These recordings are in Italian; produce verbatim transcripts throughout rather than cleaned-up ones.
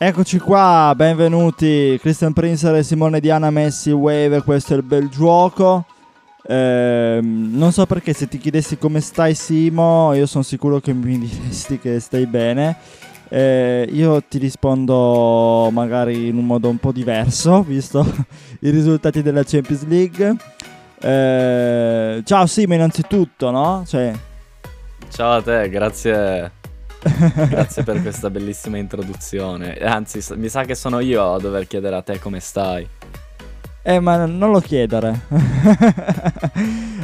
Eccoci qua, benvenuti Christian Prinser e Simone Diana Messi Wave, questo è il bel giuoco. Eh, non so perché, se ti chiedessi come stai Simo, io sono sicuro che mi diresti che stai bene. Eh, io ti rispondo magari in un modo un po' diverso, visto i risultati della Champions League. Eh, ciao Simo innanzitutto, no? Cioè... Ciao a te, grazie... Grazie per questa bellissima introduzione. Anzi, mi sa che sono io a dover chiedere a te come stai. Eh, ma non lo chiedere.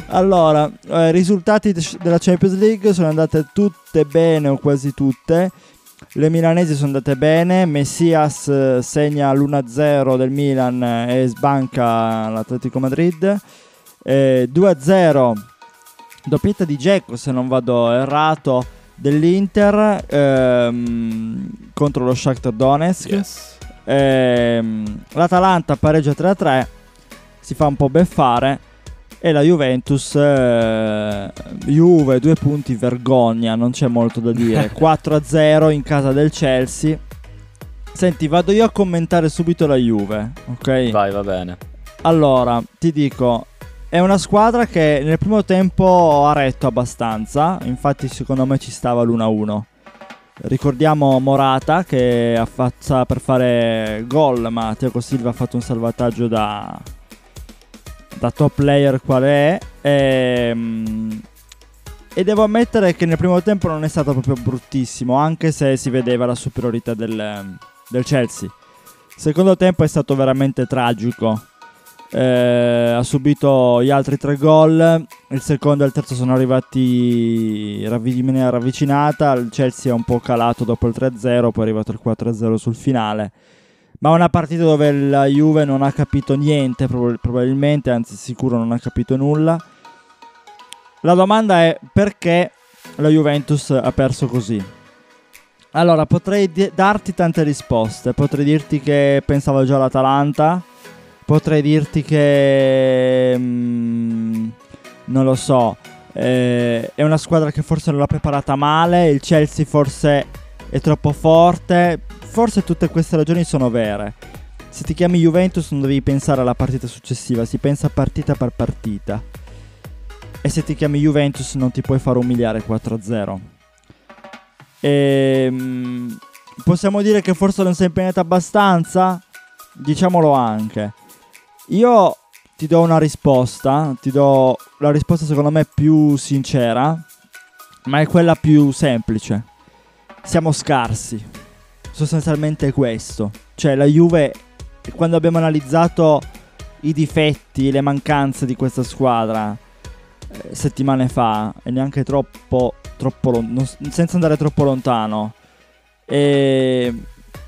Allora, eh, risultati della Champions League sono andate tutte bene, o quasi tutte. Le milanesi sono andate bene. Messias segna l'uno a zero del Milan e sbanca l'Atletico Madrid. eh, due a zero, doppietta di Dzeko, se non vado errato, dell'Inter ehm, contro lo Shakhtar Donetsk. Yes. ehm, L'Atalanta pareggia tre a tre, si fa un po' beffare. E la Juventus eh, Juve due punti vergogna, non c'è molto da dire. quattro a zero in casa del Chelsea. Senti, vado io a commentare subito la Juve, ok? Vai, va bene. Allora, ti dico, è una squadra che nel primo tempo ha retto abbastanza, infatti secondo me ci stava l'uno a uno. Ricordiamo Morata che affaccia per fare gol, ma Thiago Silva ha fatto un salvataggio da, da top player qual è. E, e devo ammettere che nel primo tempo non è stato proprio bruttissimo, anche se si vedeva la superiorità del, del Chelsea. Secondo tempo è stato veramente tragico. Eh, ha subito gli altri tre gol. Il secondo e il terzo sono arrivati in maniera ravvicinata. Il Chelsea è un po' calato dopo il tre a zero, poi è arrivato il quattro a zero sul finale. Ma una partita dove la Juve non ha capito niente, probabilmente, anzi sicuro non ha capito nulla. La domanda è: perché la Juventus ha perso così? Allora, potrei d- darti tante risposte. Potrei dirti che pensavo già all'Atalanta. Potrei dirti che, mh, non lo so, eh, è una squadra che forse non l'ha preparata male, il Chelsea forse è troppo forte, forse tutte queste ragioni sono vere. Se ti chiami Juventus non devi pensare alla partita successiva, si pensa partita per partita. E se ti chiami Juventus non ti puoi far umiliare quattro a zero. E, mh, possiamo dire che forse non sei impegnata abbastanza? Diciamolo anche. Io ti do una risposta, ti do la risposta secondo me più sincera, ma è quella più semplice. Siamo scarsi, sostanzialmente è questo. Cioè la Juve, quando abbiamo analizzato i difetti, le mancanze di questa squadra eh, settimane fa, e neanche troppo, troppo lo- non, senza andare troppo lontano, e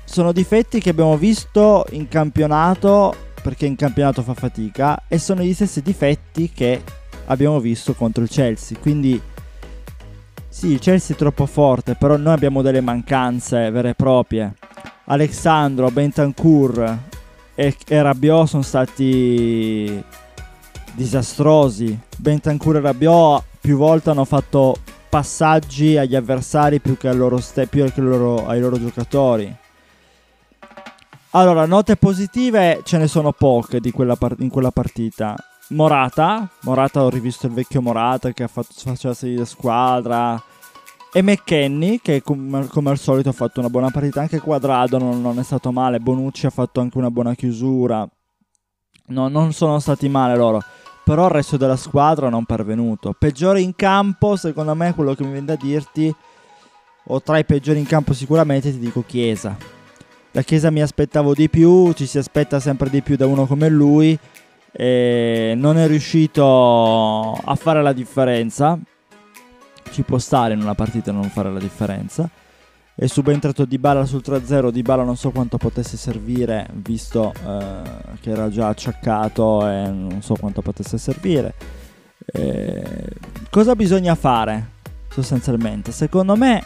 sono difetti che abbiamo visto in campionato, perché in campionato fa fatica, e sono gli stessi difetti che abbiamo visto contro il Chelsea. Quindi sì, il Chelsea è troppo forte, però noi abbiamo delle mancanze vere e proprie. Alessandro, Bentancur e, e Rabiot sono stati disastrosi. Bentancur e Rabiot più volte hanno fatto passaggi agli avversari più che, al loro ste- più che loro, ai loro giocatori. Allora, note positive ce ne sono poche di quella part- in quella partita. Morata, Morata ho rivisto il vecchio Morata che ha fatto faceva salire la squadra, e McKennie che com- come al solito ha fatto una buona partita. Anche Quadrado non, non è stato male, Bonucci ha fatto anche una buona chiusura. No, non sono stati male loro, però il resto della squadra non pervenuto. Peggiore in campo, secondo me, quello che mi viene da dirti, o tra i peggiori in campo sicuramente, ti dico Chiesa. Da Chiesa mi aspettavo di più, ci si aspetta sempre di più da uno come lui, e non è riuscito a fare la differenza. Ci può stare in una partita non fare la differenza. È subentrato Dybala sul tre a zero, Dybala non so quanto potesse servire, visto eh, che era già acciaccato, e non so quanto potesse servire. E cosa bisogna fare sostanzialmente? Secondo me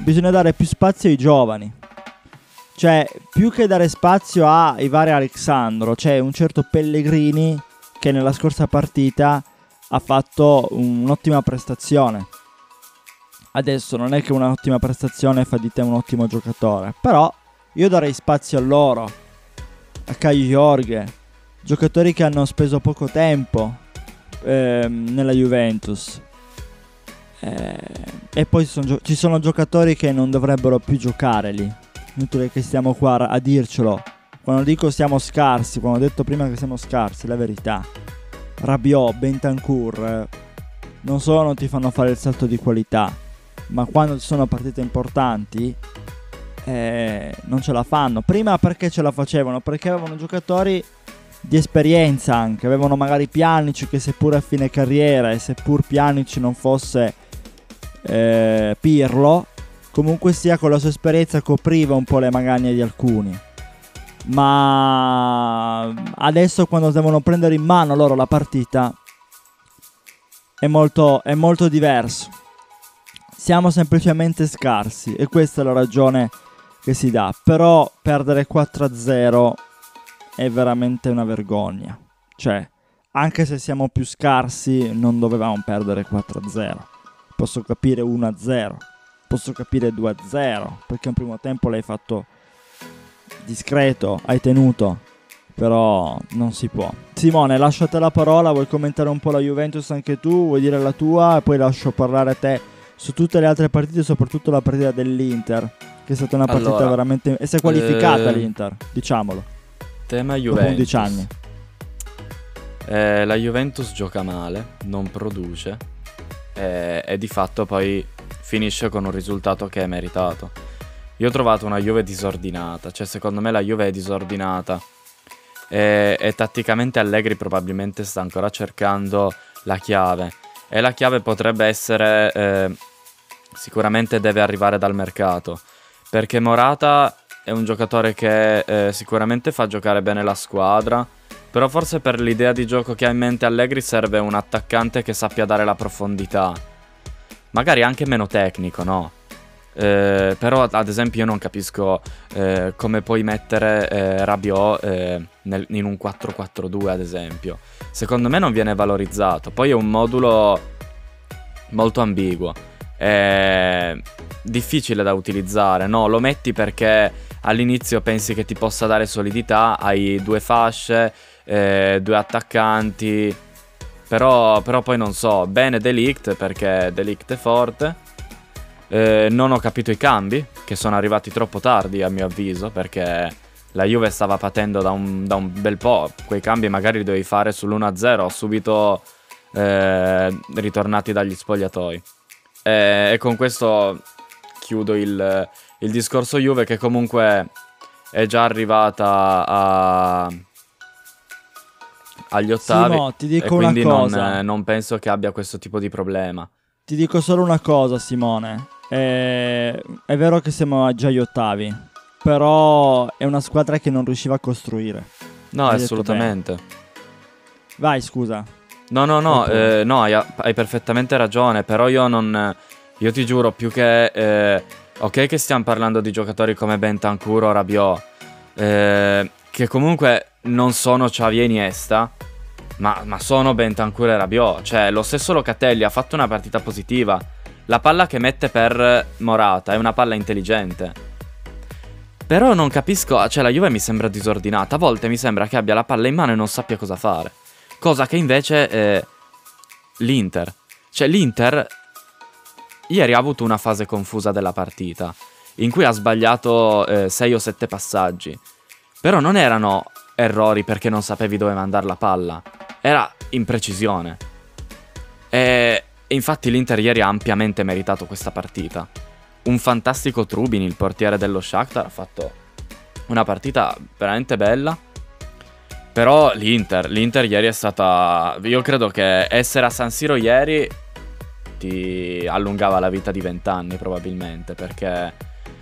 bisogna dare più spazio ai giovani. Cioè, più che dare spazio ai vari Alessandro, c'è un certo Pellegrini che nella scorsa partita ha fatto un'ottima prestazione. Adesso non è che un'ottima prestazione fa di te un ottimo giocatore, però Io darei spazio a loro, a Caio Jorge, giocatori che hanno speso poco tempo ehm, nella Juventus. Eh, e poi ci sono, gio- ci sono giocatori che non dovrebbero più giocare lì. Inutile che stiamo qua a dircelo. Quando dico siamo scarsi, quando ho detto prima che siamo scarsi, è la verità. Rabiot, Bentancur eh, non solo ti fanno fare il salto di qualità, ma quando ci sono partite importanti eh, non ce la fanno. Prima perché ce la facevano? Perché avevano giocatori di esperienza anche, avevano magari Pjanic che seppur a fine carriera e seppur Pjanic non fosse eh, Pirlo, comunque sia con la sua esperienza copriva un po' le magagne di alcuni. Ma adesso quando devono prendere in mano loro la partita è molto, è molto diverso. Siamo semplicemente scarsi e questa è la ragione che si dà. Però perdere quattro a zero è veramente una vergogna. Cioè, anche se siamo più scarsi non dovevamo perdere quattro a zero. Posso capire uno a zero, posso capire due a zero, perché in primo tempo l'hai fatto discreto, hai tenuto, però non si può. Simone, lascio a te la parola, vuoi commentare un po' la Juventus anche tu, vuoi dire la tua e poi lascio parlare a te su tutte le altre partite, soprattutto la partita dell'Inter, che è stata una partita allora, veramente e si è qualificata eh, l'Inter, diciamolo. Tema Juventus. Dopo undici anni. Eh, la Juventus gioca male, non produce eh, e di fatto poi finisce con un risultato che è meritato. Io ho trovato una Juve disordinata, cioè secondo me la Juve è disordinata e, e tatticamente Allegri probabilmente sta ancora cercando la chiave e la chiave potrebbe essere, eh, sicuramente deve arrivare dal mercato, perché Morata è un giocatore che eh, sicuramente fa giocare bene la squadra, però forse per l'idea di gioco che ha in mente Allegri serve un attaccante che sappia dare la profondità, magari anche meno tecnico, no? Eh, però ad esempio io non capisco eh, come puoi mettere eh, Rabiot eh, nel, in un quattro quattro due ad esempio. Secondo me non viene valorizzato. Poi è un modulo molto ambiguo, è difficile da utilizzare, no? Lo metti perché all'inizio pensi che ti possa dare solidità, hai due fasce, eh, due attaccanti, però, però poi non so. Bene De Ligt, perché De Ligt è forte. Eh, non ho capito i cambi, che sono arrivati troppo tardi a mio avviso, perché la Juve stava patendo da un, da un bel po'. Quei cambi magari li dovevi fare sull'uno a zero subito eh, ritornati dagli spogliatoi. Eh, e con questo chiudo il, il discorso Juve, che comunque è già arrivata a, agli ottavi, sì, no, ti dico e quindi una cosa. Non, eh, non penso che abbia questo tipo di problema. Ti dico solo una cosa, Simone. Eh, è vero che siamo già agli ottavi, però è una squadra che non riusciva a costruire. No, hai assolutamente. Vai, scusa. No, no, no, eh, no hai, hai perfettamente ragione. Però io non. Io ti giuro, più che. Eh, ok, che stiamo parlando di giocatori come Bentancur o Rabiot, eh, che comunque non sono Xavi e Iniesta. Ma, ma sono Bentancur e Rabiot. Cioè, lo stesso Locatelli ha fatto una partita positiva. La palla che mette per Morata è una palla intelligente. Però non capisco, cioè la Juve mi sembra disordinata. A volte mi sembra che abbia la palla in mano e non sappia cosa fare. Cosa che invece è l'Inter. Cioè l'Inter ieri ha avuto una fase confusa della partita, in cui ha sbagliato eh, sei o sette passaggi. Però non erano errori perché non sapevi dove mandare la palla, era imprecisione. E infatti l'Inter ieri ha ampiamente meritato questa partita. Un fantastico Trubin, il portiere dello Shakhtar, ha fatto una partita veramente bella. Però l'Inter, l'Inter ieri è stata... Io credo che essere a San Siro ieri ti allungava la vita di vent'anni probabilmente, perché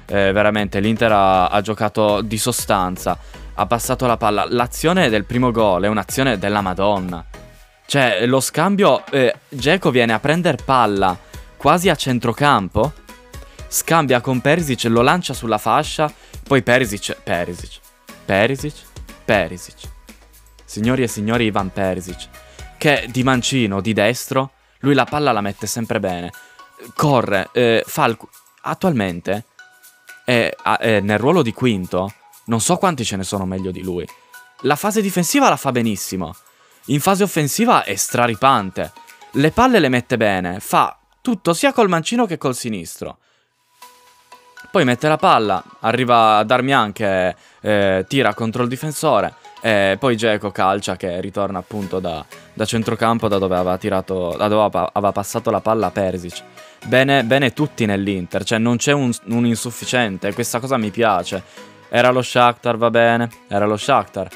eh, veramente l'Inter ha, ha giocato di sostanza. Ha passato la palla. L'azione del primo gol è un'azione della Madonna. Cioè, lo scambio... Eh, Dzeko viene a prendere palla quasi a centrocampo, scambia con Perisic, lo lancia sulla fascia, poi Perisic... Perisic... Perisic... Perisic... Signori e signori, Ivan Perisic, che di mancino, di destro, lui la palla la mette sempre bene. Corre, eh, fa... Alc- attualmente... e, e nel ruolo di quinto non so quanti ce ne sono meglio di lui. La fase difensiva la fa benissimo, in fase offensiva è straripante, le palle le mette bene, fa tutto sia col mancino che col sinistro. Poi mette la palla, arriva a darmi anche, eh, tira contro il difensore e poi Dzeko calcia che ritorna appunto da, da centrocampo, da dove aveva tirato, da dove aveva passato la palla a Perisic. Bene, bene tutti nell'Inter, cioè non c'è un, un insufficiente, questa cosa mi piace. Era lo Shakhtar, va bene, era lo Shakhtar,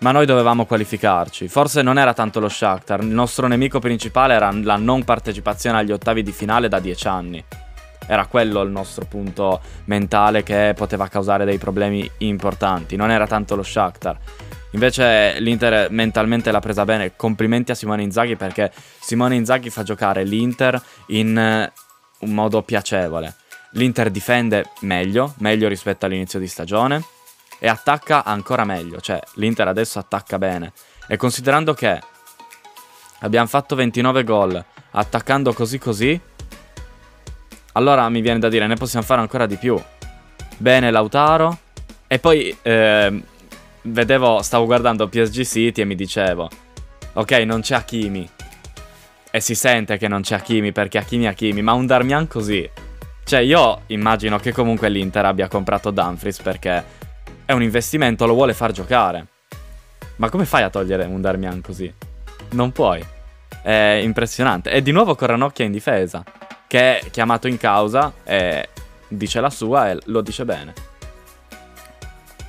ma noi dovevamo qualificarci. Forse non era tanto lo Shakhtar, il nostro nemico principale era la non partecipazione agli ottavi di finale da dieci anni. Era quello il nostro punto mentale che poteva causare dei problemi importanti, non era tanto lo Shakhtar. Invece l'Inter mentalmente l'ha presa bene, complimenti a Simone Inzaghi, perché Simone Inzaghi fa giocare l'Inter in un modo piacevole. L'Inter difende meglio, meglio rispetto all'inizio di stagione, e attacca ancora meglio, cioè l'Inter adesso attacca bene. E considerando che abbiamo fatto ventinove gol attaccando così così, allora mi viene da dire, ne possiamo fare ancora di più. Bene Lautaro. E poi eh, vedevo, stavo guardando P S G City e mi dicevo, ok, non c'è Hakimi. E si sente che non c'è Hakimi, perché Hakimi è Hakimi, ma un Darmian così. Cioè io immagino che comunque l'Inter abbia comprato Dumfries perché è un investimento, lo vuole far giocare. Ma come fai a togliere un Darmian così? Non puoi. È impressionante. E di nuovo Corranocchia in difesa, che è chiamato in causa e dice la sua e lo dice bene.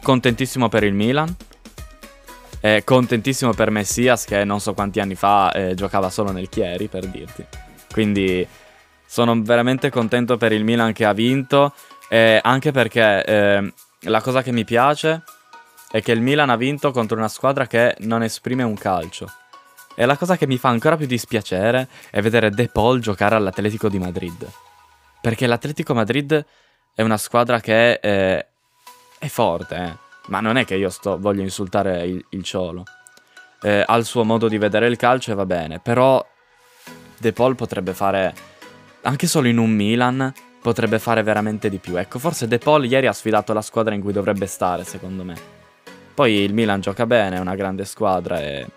Contentissimo per il Milan, e contentissimo per Messias, che non so quanti anni fa eh, giocava solo nel Chieri, per dirti. Quindi sono veramente contento per il Milan che ha vinto, e anche perché eh, la cosa che mi piace è che il Milan ha vinto contro una squadra che non esprime un calcio. E la cosa che mi fa ancora più dispiacere è vedere De Paul giocare all'Atletico di Madrid, perché l'Atletico Madrid è una squadra che è, è forte, eh. Ma non è che io sto, voglio insultare il, il Ciolo. Eh, ha il suo modo di vedere il calcio e va bene, però De Paul potrebbe fare, anche solo in un Milan, potrebbe fare veramente di più. Ecco, forse De Paul ieri ha sfidato la squadra in cui dovrebbe stare, secondo me. Poi il Milan gioca bene, è una grande squadra e...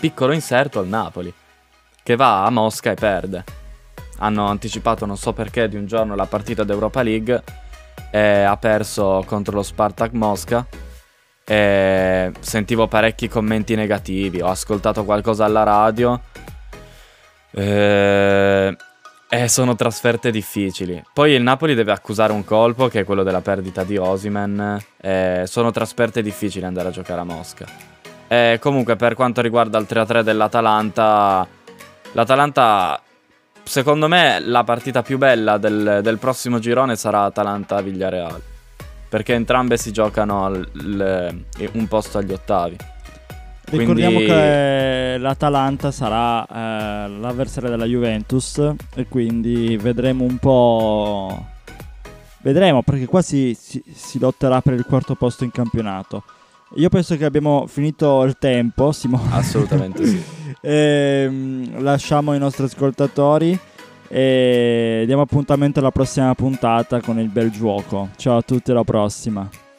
Piccolo inserto al Napoli, che va a Mosca e perde. Hanno anticipato, non so perché, di un giorno la partita d'Europa League e ha perso contro lo Spartak Mosca. E sentivo parecchi commenti negativi, ho ascoltato qualcosa alla radio e... e sono trasferte difficili. Poi il Napoli deve accusare un colpo, che è quello della perdita di Osimhen, e sono trasferte difficili andare a giocare a Mosca. E comunque per quanto riguarda il tre a tre dell'Atalanta, l'Atalanta secondo me la partita più bella del, del prossimo girone sarà Atalanta-Villarreal, perché entrambe si giocano al, l, un posto agli ottavi. Ricordiamo quindi... che l'Atalanta sarà eh, l'avversario della Juventus, e quindi vedremo un po', vedremo, perché qua si, si, si lotterà per il quarto posto in campionato. Io penso che abbiamo finito il tempo, Simone. Assolutamente sì. E, lasciamo i nostri ascoltatori e diamo appuntamento alla prossima puntata con Il Bel Giuoco. Ciao a tutti, alla prossima.